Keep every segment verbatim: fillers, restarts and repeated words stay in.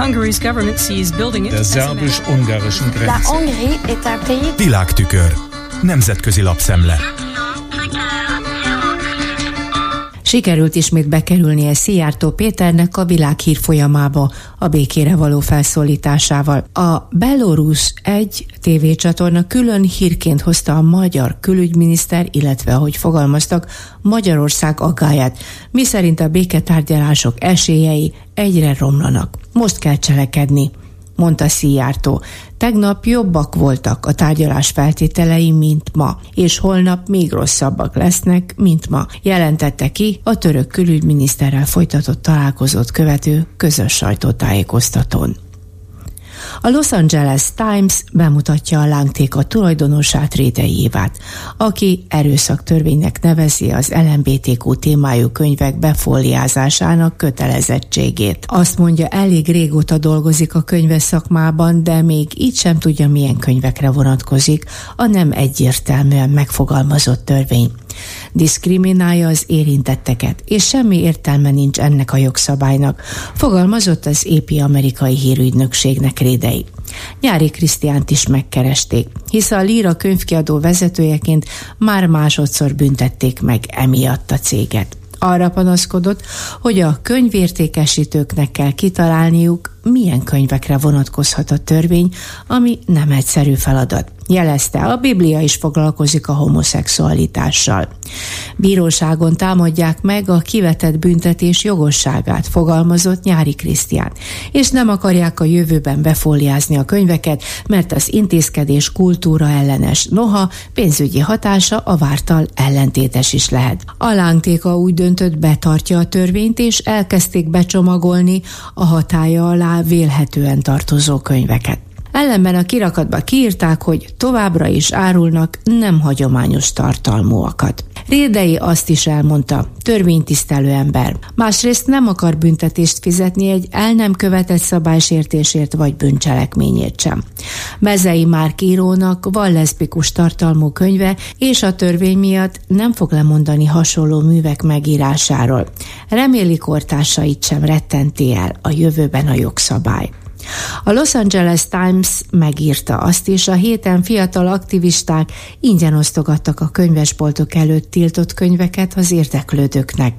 az elbus-ungarischen Grenze. Világtükör. Nemzetközi lapszemle. Sikerült ismét bekerülnie Szijjártó Péternek a világhír folyamába a békére való felszólításával. A Belarus egy tévécsatorna külön hírként hozta a magyar külügyminiszter, illetve ahogy fogalmaztak, Magyarország aggályát, miszerint a béketárgyalások esélyei egyre romlanak. Most kell cselekedni, mondta Szijjártó. Tegnap jobbak voltak a tárgyalás feltételei, mint ma, és holnap még rosszabbak lesznek, mint ma, jelentette ki a török külügyminiszterrel folytatott találkozót követő közös sajtótájékoztatón. A Los Angeles Times bemutatja a Láng Téka tulajdonosát, Rédei Évát, aki erőszaktörvénynek nevezi az el em bé té kú témájú könyvek befóliázásának kötelezettségét. Azt mondja, elég régóta dolgozik a könyves szakmában, de még így sem tudja, milyen könyvekre vonatkozik a nem egyértelműen megfogalmazott törvény. Diszkriminálja az érintetteket, és semmi értelme nincs ennek a jogszabálynak, fogalmazott az épi amerikai hírügynökségnek Rédei. Nyári Krisztiánt is megkeresték, hisz a Líra könyvkiadó vezetőjeként már másodszor büntették meg emiatt a céget. Arra panaszkodott, hogy a könyvértékesítőknek kell kitalálniuk, milyen könyvekre vonatkozhat a törvény, ami nem egyszerű feladat. Jelezte, a Biblia is foglalkozik a homoszexualitással. Bíróságon támadják meg a kivetett büntetés jogosságát, fogalmazott Nyári Krisztián, és nem akarják a jövőben befóliázni a könyveket, mert az intézkedés kultúra ellenes, noha pénzügyi hatása a várttal ellentétes is lehet. A Láng Téka úgy döntött, betartja a törvényt, és elkezdték becsomagolni a hatálya alá vélhetően tartozó könyveket. Ellenben a kirakatba kiírták, hogy továbbra is árulnak nem hagyományos tartalmúakat. Rédei azt is elmondta, törvénytisztelő ember. Másrészt nem akar büntetést fizetni egy el nem követett szabálysértésért vagy bűncselekményért sem. Mezei Márk írónak van leszbikus tartalmú könyve, és a törvény miatt nem fog lemondani hasonló művek megírásáról. Reméli, kortársait sem rettenti el a jövőben a jogszabály. A Los Angeles Times megírta azt is, a héten fiatal aktivisták ingyen osztogattak a könyvesboltok előtt tiltott könyveket az érdeklődőknek.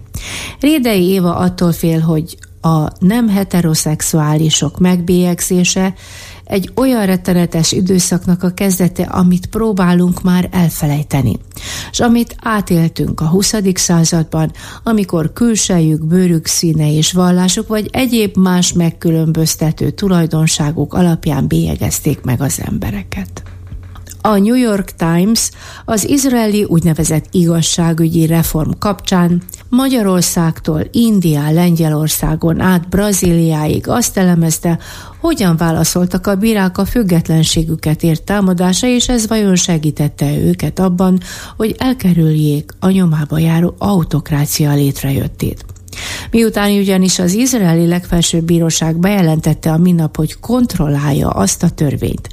Rédei Éva attól fél, hogy a nem heteroszexuálisok megbélyegzése egy olyan rettenetes időszaknak a kezdete, amit próbálunk már elfelejteni, és amit átéltünk a huszadik században, amikor külsejük, bőrük színe és vallásuk vagy egyéb más megkülönböztető tulajdonságuk alapján bélyegezték meg az embereket. A New York Times az izraeli úgynevezett igazságügyi reform kapcsán Magyarországtól Indián, Lengyelországon át Brazíliáig azt elemezte, hogyan válaszoltak a bírák a függetlenségüket ért támadásra, és ez vajon segítette őket abban, hogy elkerüljék a nyomába járó autokrácia létrejöttét. Miután ugyanis az izraeli legfelsőbb bíróság bejelentette a minap, hogy kontrollálja azt a törvényt,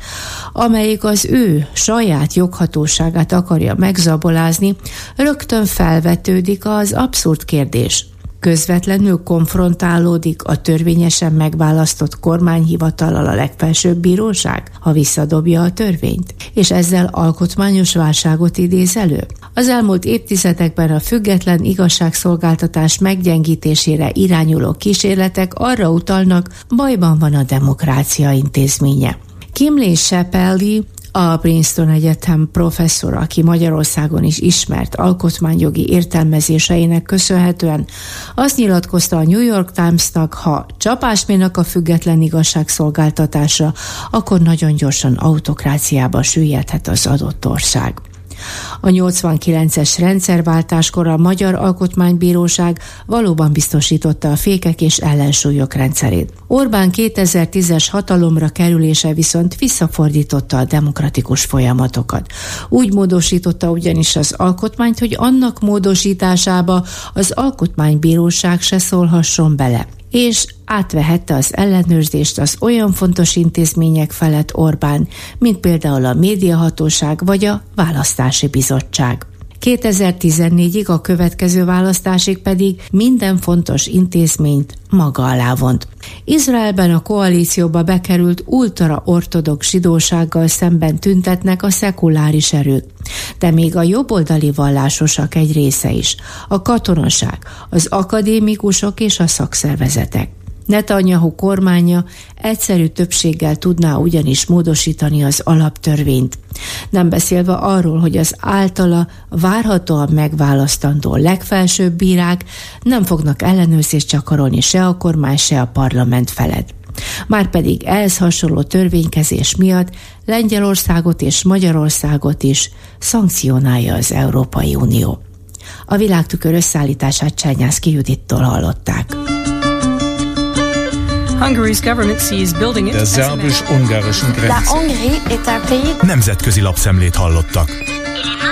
amelyik az ő saját joghatóságát akarja megzabolázni, rögtön felvetődik az abszurd kérdés. Közvetlenül konfrontálódik a törvényesen megválasztott kormányhivatallal a legfelsőbb bíróság, ha visszadobja a törvényt, és ezzel alkotmányos válságot idéz elő. Az elmúlt évtizedekben a független igazságszolgáltatás meggyengítésére irányuló kísérletek arra utalnak, bajban van a demokrácia intézménye. Kim Léz Sepp-Elli, a Princeton Egyetem professzor, aki Magyarországon is ismert alkotmányjogi értelmezéseinek köszönhetően, azt nyilatkozta a New York Timesnak, ha csapást mérnek a független igazságszolgáltatásra, akkor nagyon gyorsan autokráciába süllyedhet az adott ország. A nyolcvankilences rendszerváltáskor a Magyar Alkotmánybíróság valóban biztosította a fékek és ellensúlyok rendszerét. Orbán kétezer-tízes hatalomra kerülése viszont visszafordította a demokratikus folyamatokat. Úgy módosította ugyanis az alkotmányt, hogy annak módosításába az Alkotmánybíróság se szólhasson bele, és átvehette az ellenőrzést az olyan fontos intézmények felett Orbán, mint például a médiahatóság vagy a választási bizottság. kétezer-tizennégyig, a következő választásig pedig minden fontos intézményt maga alá vont. Izraelben a koalícióba bekerült ultraortodox zsidósággal szemben tüntetnek a szekuláris erők, de még a jobboldali vallásosak egy része is, a katonaság, az akadémikusok és a szakszervezetek. Netanyahu kormánya egyszerű többséggel tudná ugyanis módosítani az alaptörvényt. Nem beszélve arról, hogy az általa várhatóan megválasztandó legfelsőbb bírák nem fognak ellenőrzést gyakorolni se a kormány, se a parlament felett. Márpedig ehhez hasonló törvénykezés miatt Lengyelországot és Magyarországot is szankcionálja az Európai Unió. A Világtükör összeállítását Csernyánszky Judittól hallották. De záros ungarischen Grenze. Nemzetközi lapszemlét hallottak.